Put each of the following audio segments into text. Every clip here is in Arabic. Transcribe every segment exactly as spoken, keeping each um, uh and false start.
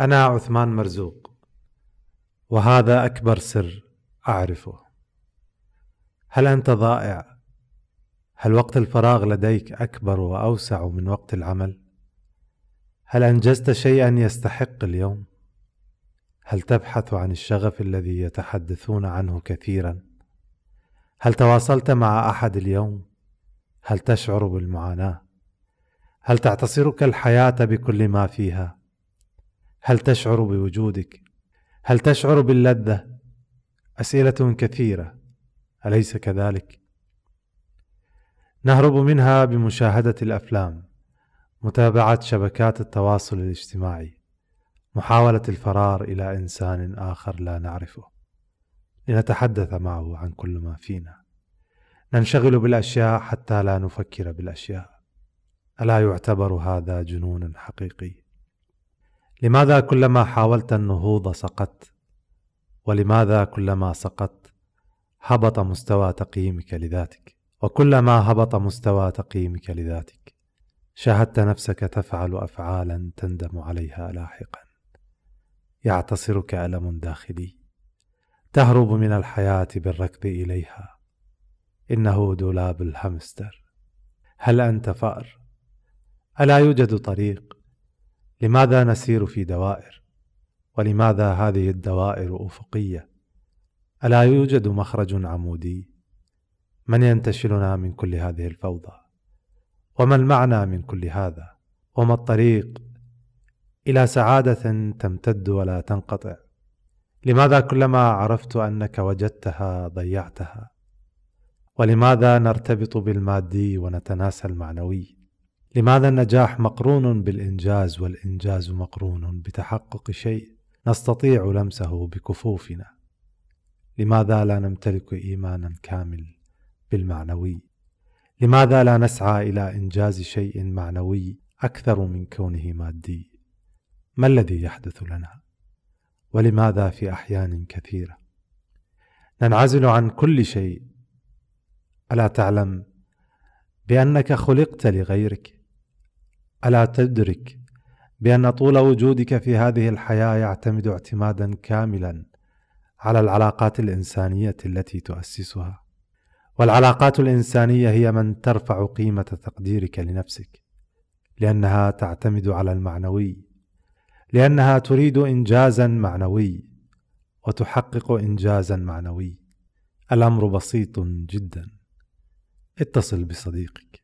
أنا عثمان مرزوق، وهذا أكبر سر أعرفه. هل أنت ضائع؟ هل وقت الفراغ لديك أكبر وأوسع من وقت العمل؟ هل أنجزت شيئا يستحق اليوم؟ هل تبحث عن الشغف الذي يتحدثون عنه كثيرا؟ هل تواصلت مع أحد اليوم؟ هل تشعر بالمعاناة؟ هل تعتصرك الحياة بكل ما فيها؟ هل تشعر بوجودك؟ هل تشعر باللذة؟ أسئلة كثيرة، أليس كذلك؟ نهرب منها بمشاهدة الأفلام، متابعة شبكات التواصل الاجتماعي، محاولة الفرار إلى إنسان آخر لا نعرفه لنتحدث معه عن كل ما فينا. ننشغل بالأشياء حتى لا نفكر بالأشياء. ألا يعتبر هذا جنونا حقيقي؟ لماذا كلما حاولت النهوض سقطت؟ ولماذا كلما سقطت هبط مستوى تقييمك لذاتك؟ وكلما هبط مستوى تقييمك لذاتك شاهدت نفسك تفعل أفعالا تندم عليها لاحقا. يعتصرك ألم داخلي، تهرب من الحياة بالركض إليها. إنه دولاب الهامستر. هل أنت فأر؟ ألا يوجد طريق؟ لماذا نسير في دوائر؟ ولماذا هذه الدوائر أفقية؟ ألا يوجد مخرج عمودي؟ من ينتشلنا من كل هذه الفوضى؟ وما المعنى من كل هذا؟ وما الطريق إلى سعادة تمتد ولا تنقطع؟ لماذا كلما عرفت أنك وجدتها ضيعتها؟ ولماذا نرتبط بالمادي ونتناسى المعنوي؟ لماذا النجاح مقرون بالإنجاز والإنجاز مقرون بتحقق شيء نستطيع لمسه بكفوفنا؟ لماذا لا نمتلك إيمانا كامل بالمعنوي؟ لماذا لا نسعى إلى إنجاز شيء معنوي أكثر من كونه مادي؟ ما الذي يحدث لنا؟ ولماذا في أحيان كثيرة ننعزل عن كل شيء؟ ألا تعلم بأنك خلقت لغيرك؟ ألا تدرك بأن طول وجودك في هذه الحياة يعتمد اعتمادا كاملا على العلاقات الإنسانية التي تؤسسها؟ والعلاقات الإنسانية هي من ترفع قيمة تقديرك لنفسك، لأنها تعتمد على المعنوي، لأنها تريد إنجازا معنوي وتحقق إنجازا معنوي. الأمر بسيط جدا. اتصل بصديقك،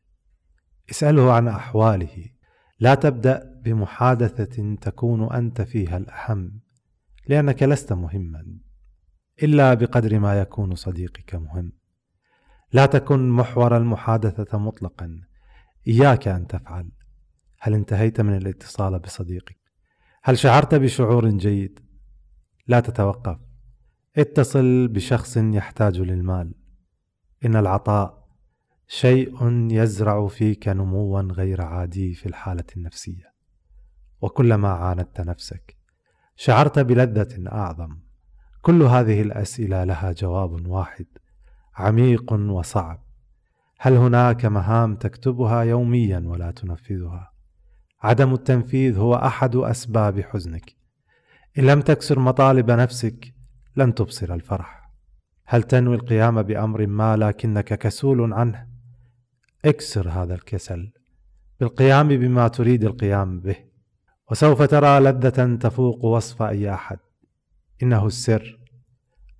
اسأله عن أحواله. لا تبدأ بمحادثة تكون أنت فيها الأهم، لأنك لست مهما إلا بقدر ما يكون صديقك مهم. لا تكن محور المحادثة مطلقا، إياك أن تفعل. هل انتهيت من الاتصال بصديقك؟ هل شعرت بشعور جيد؟ لا تتوقف، اتصل بشخص يحتاج للمال. إن العطاء شيء يزرع فيك نموا غير عادي في الحالة النفسية، وكلما عاندت نفسك شعرت بلذة أعظم. كل هذه الأسئلة لها جواب واحد عميق وصعب. هل هناك مهام تكتبها يوميا ولا تنفذها؟ عدم التنفيذ هو أحد أسباب حزنك. إن لم تكسر مطالب نفسك لن تبصر الفرح. هل تنوي القيام بأمر ما لكنك كسول عنه؟ اكسر هذا الكسل بالقيام بما تريد القيام به، وسوف ترى لذة تفوق وصف أي أحد. إنه السر.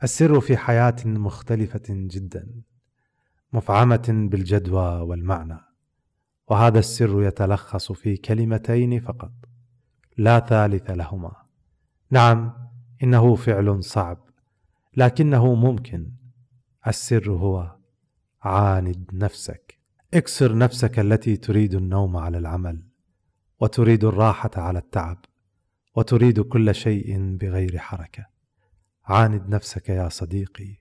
السر في حياة مختلفة جدا، مفعمة بالجدوى والمعنى. وهذا السر يتلخص في كلمتين فقط، لا ثالث لهما. نعم، إنه فعل صعب لكنه ممكن. السر هو عاند نفسك. اكسر نفسك التي تريد النوم على العمل، وتريد الراحة على التعب، وتريد كل شيء بغير حركة. عاند نفسك يا صديقي،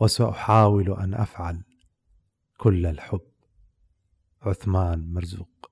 وسأحاول أن أفعل كل الحب. عثمان مرزوق.